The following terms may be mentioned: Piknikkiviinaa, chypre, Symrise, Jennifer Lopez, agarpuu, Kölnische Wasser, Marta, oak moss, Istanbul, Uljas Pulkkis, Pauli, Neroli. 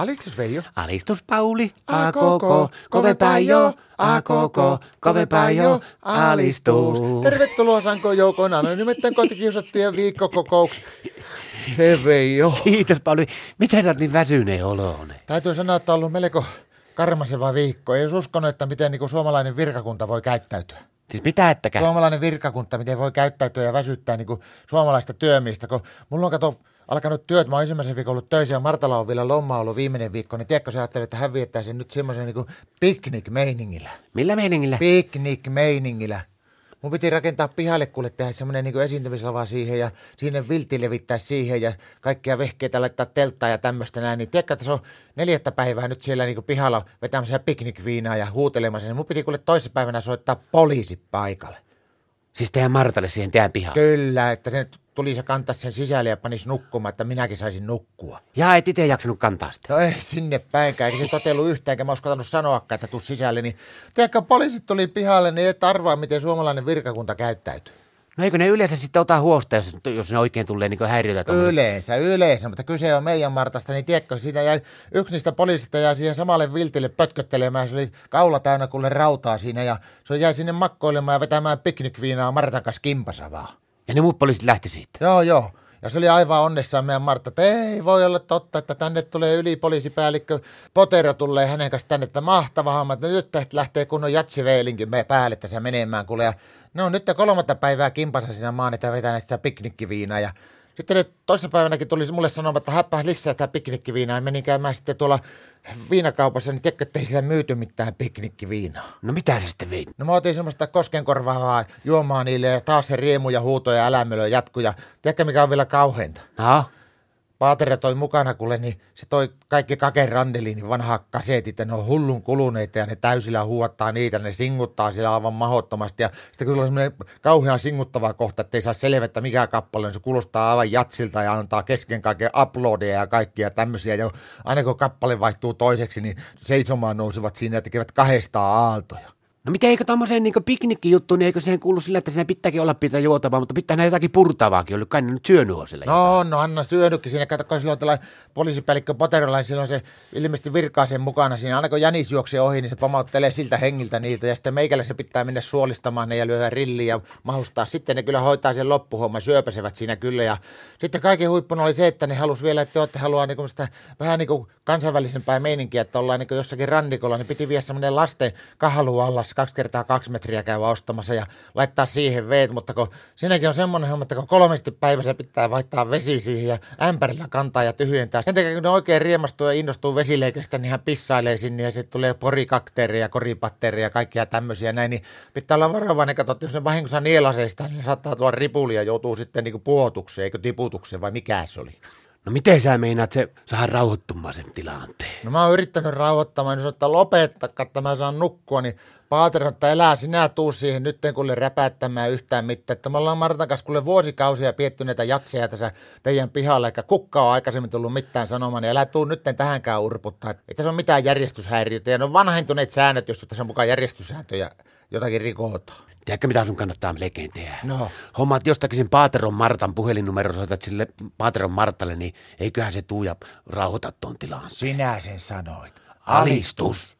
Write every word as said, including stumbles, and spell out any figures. Alistus Veijo. Alistus Pauli. A koko, kovempaa jo. A koko, kovempaa jo. Alistus. Tervetuloa Sanko joukon anonymitten kotikiusattujen viikkokokouks. He Veijo. Kiitos Pauli. Miten sä oot niin väsyneen oloon? Täytyy sanoa, että on ollut melko karmaseva viikko. Ei olisi uskonut, että miten niin kuin suomalainen virkakunta voi käyttäytyä. Siis mitä ettäkään? Suomalainen virkakunta, miten voi käyttäytyä ja väsyttää niin kuin suomalaista työmiestä. Kun mulla on kato... alkanut työt, mä oon ensimmäisen viikon ollut töissä ja Martalla on vielä loma ollut viimeinen viikko, niin tiedätkö sä ajattelet, että hän viettää sen nyt semmoisen niin kuin piknik-meiningillä. Millä meiningillä? Piknik-meiningillä. Mun piti rakentaa pihalle, kuule tehdä semmoinen niin kuin esiintymislava siihen ja sinne vilti levittää siihen ja kaikkia vehkeitä laittaa telttaa ja tämmöistä näin. Niin tiedätkö, että se on neljättä päivää nyt siellä niin kuin pihalla vetämässä piknikviinaa ja huutelemassa, niin mun piti kuule toissapäivänä soittaa poliisi paikalle. Siis tehdään Martalle siihen teidän pihaan? Kyllä, että se tuli se kantaa sen sisälle ja panisi nukkumaan, että minäkin saisin nukkua. Jaa, et itse jaksanut kantaa sitä. No ei sinne päinkään, eikä se totellut yhtään, enkä mä uskaltanut sanoakaan, että tuu sisälle. Niin, tiedätkö, poliisit tuli pihalle, niin et arvaa, miten suomalainen virkakunta käyttäytyy. No eikö ne yleensä sitten ota huosta, jos, jos ne oikein tulee niin häiriötä? Tommoinen? Yleensä, yleensä, mutta kyse on meidän Martasta, niin tiedätkö, siitä jäi, yksi niistä poliisista jäi siihen samalle viltille pötköttelemään, se oli kaula täynnä kuule rautaa siinä ja se jäi sinne makkoilemaan ja vetämään piknikviinaa Martan kanssa kimpasavaa. Ja ne muut poliisit lähti siitä. Joo, joo. Ja se oli aivan onnessaan meidän Martta, että ei voi olla totta, että tänne tulee ylipoliisipäällikkö. Potero tulee hänen kanssa tänne, että mahtavahan, että nyt lähtee kunnon jatsiveilinkin päälle tässä menemään. Kuule. Ja no nyt kolmatta päivää kimpansa siinä maan, että vetää sitä piknikkiviinaa. Ja sitten ne toissapäivänäkin tuli mulle sanomaan, että häppäs lisää tätä piknikkiviinaa. Ja menin käymään sitten tuolla viinakaupassa, niin tiedätkö, ettei sillä myyty mitään piknikkiviinaa. No mitä se sitten vei? No mä otin semmoista koskenkorvaavaa juomaa niille ja taas se riemu ja huuto ja älämölö jatkuu. Ja tiedätkö, mikä on vielä kauheinta? No? Paatero toi mukana kuule, niin se toi kaikki Kaken Randelinin vanhaa kasetit ja ne on hullun kuluneita ja ne täysillä huuattaa niitä, ne singuttaa siellä aivan mahdottomasti. Ja sitten kun se on semmoinen kauhean singuttava kohta, ettei saa selvettä mikä kappale, niin se kuulostaa aivan jatsilta ja antaa kesken kaiken uploadeja ja kaikkia tämmöisiä. Ja aina kun kappale vaihtuu toiseksi, niin seisomaan nousevat siinä ja tekevät kahdestaan aaltoja. No mitä eikö tommoseen niinku piknikkijuttuun, niin eikö siihen kuulu sillä, että siinä pitääkin olla pitää juotavaa, mutta pitää jotakin purtavaakin, oli kai ne nyt syönyt on sillä. No, no Anna syönytkin siinä, katsokaa silloin tällainen poliisipäällikkö Poterolla, silloin se ilmeisesti virkaa sen mukana siinä, aina kun jänis juoksee ohi, niin se pamauttelee siltä hengiltä niitä ja sitten meikällä se pitää mennä suolistamaan ne ja lyödä rilliin ja mahustaa. Sitten ne kyllä hoitaa sen loppuhomman, syöpäsevät siinä kyllä ja sitten kaiken huippuna oli se, että ne halusi vielä, että te haluaa niinku sitä vähän niinku kansainvälisempää meininkiä, että ollaan niinku jossakin rannikolla, niin piti viedä semmoinen lasten kahlu alla. Kaksi kertaa kaksi metriä käy ostamassa ja laittaa siihen veet, mutta kun sinäkin on semmoinen homma, että kun kolmesti päivässä pitää vaihtaa vesi siihen ja ämpärillä kantaa ja tyhjentää. Sen takia kun ne oikein riemastuu ja innostuu vesileikestä, niin hän pissailee sinne ja sitten tulee porikakteereja, koripatteereja ja kaikkia tämmöisiä näin, niin pitää olla varovainen, katsoa, että jos ne vahingossa nielasee sitä, niin saattaa tulla ripuli ja joutuu sitten niin kuin puotukseen, eikö tiputukseen vai mikä se oli. No miten sä meinaat se saada rauhoittumaan sen tilanteen? No mä oon yrittänyt rauhoittamaan, niin sanotaan, että lopettakaa, että mä saan nukkua, niin Paatero, että elää sinä tuu siihen nyt kuule räpäyttämään yhtään mitään. Että me ollaan Martan kanssa kuule vuosikausia pietty näitä jatseja tässä teidän pihalla, eikä kukka on aikaisemmin tullut mitään sanomaan, niin älä tuu nyt tähänkään urputtaa. Ei tässä ole mitään järjestyshäiriötä ja ne on vanhentuneet säännöt, jos tässä on mukaan järjestyssääntöjä jotakin rikotaan. Tiedätkö, mitä sun kannattaa melkein tehdä? No. Hommaat jostakin sen Paateron Martan puhelinnumero, soitat sille Paateron Martalle, niin eiköhän se tuu ja rauhoita tuon tilaan. Sinä sen sanoit. Alistus.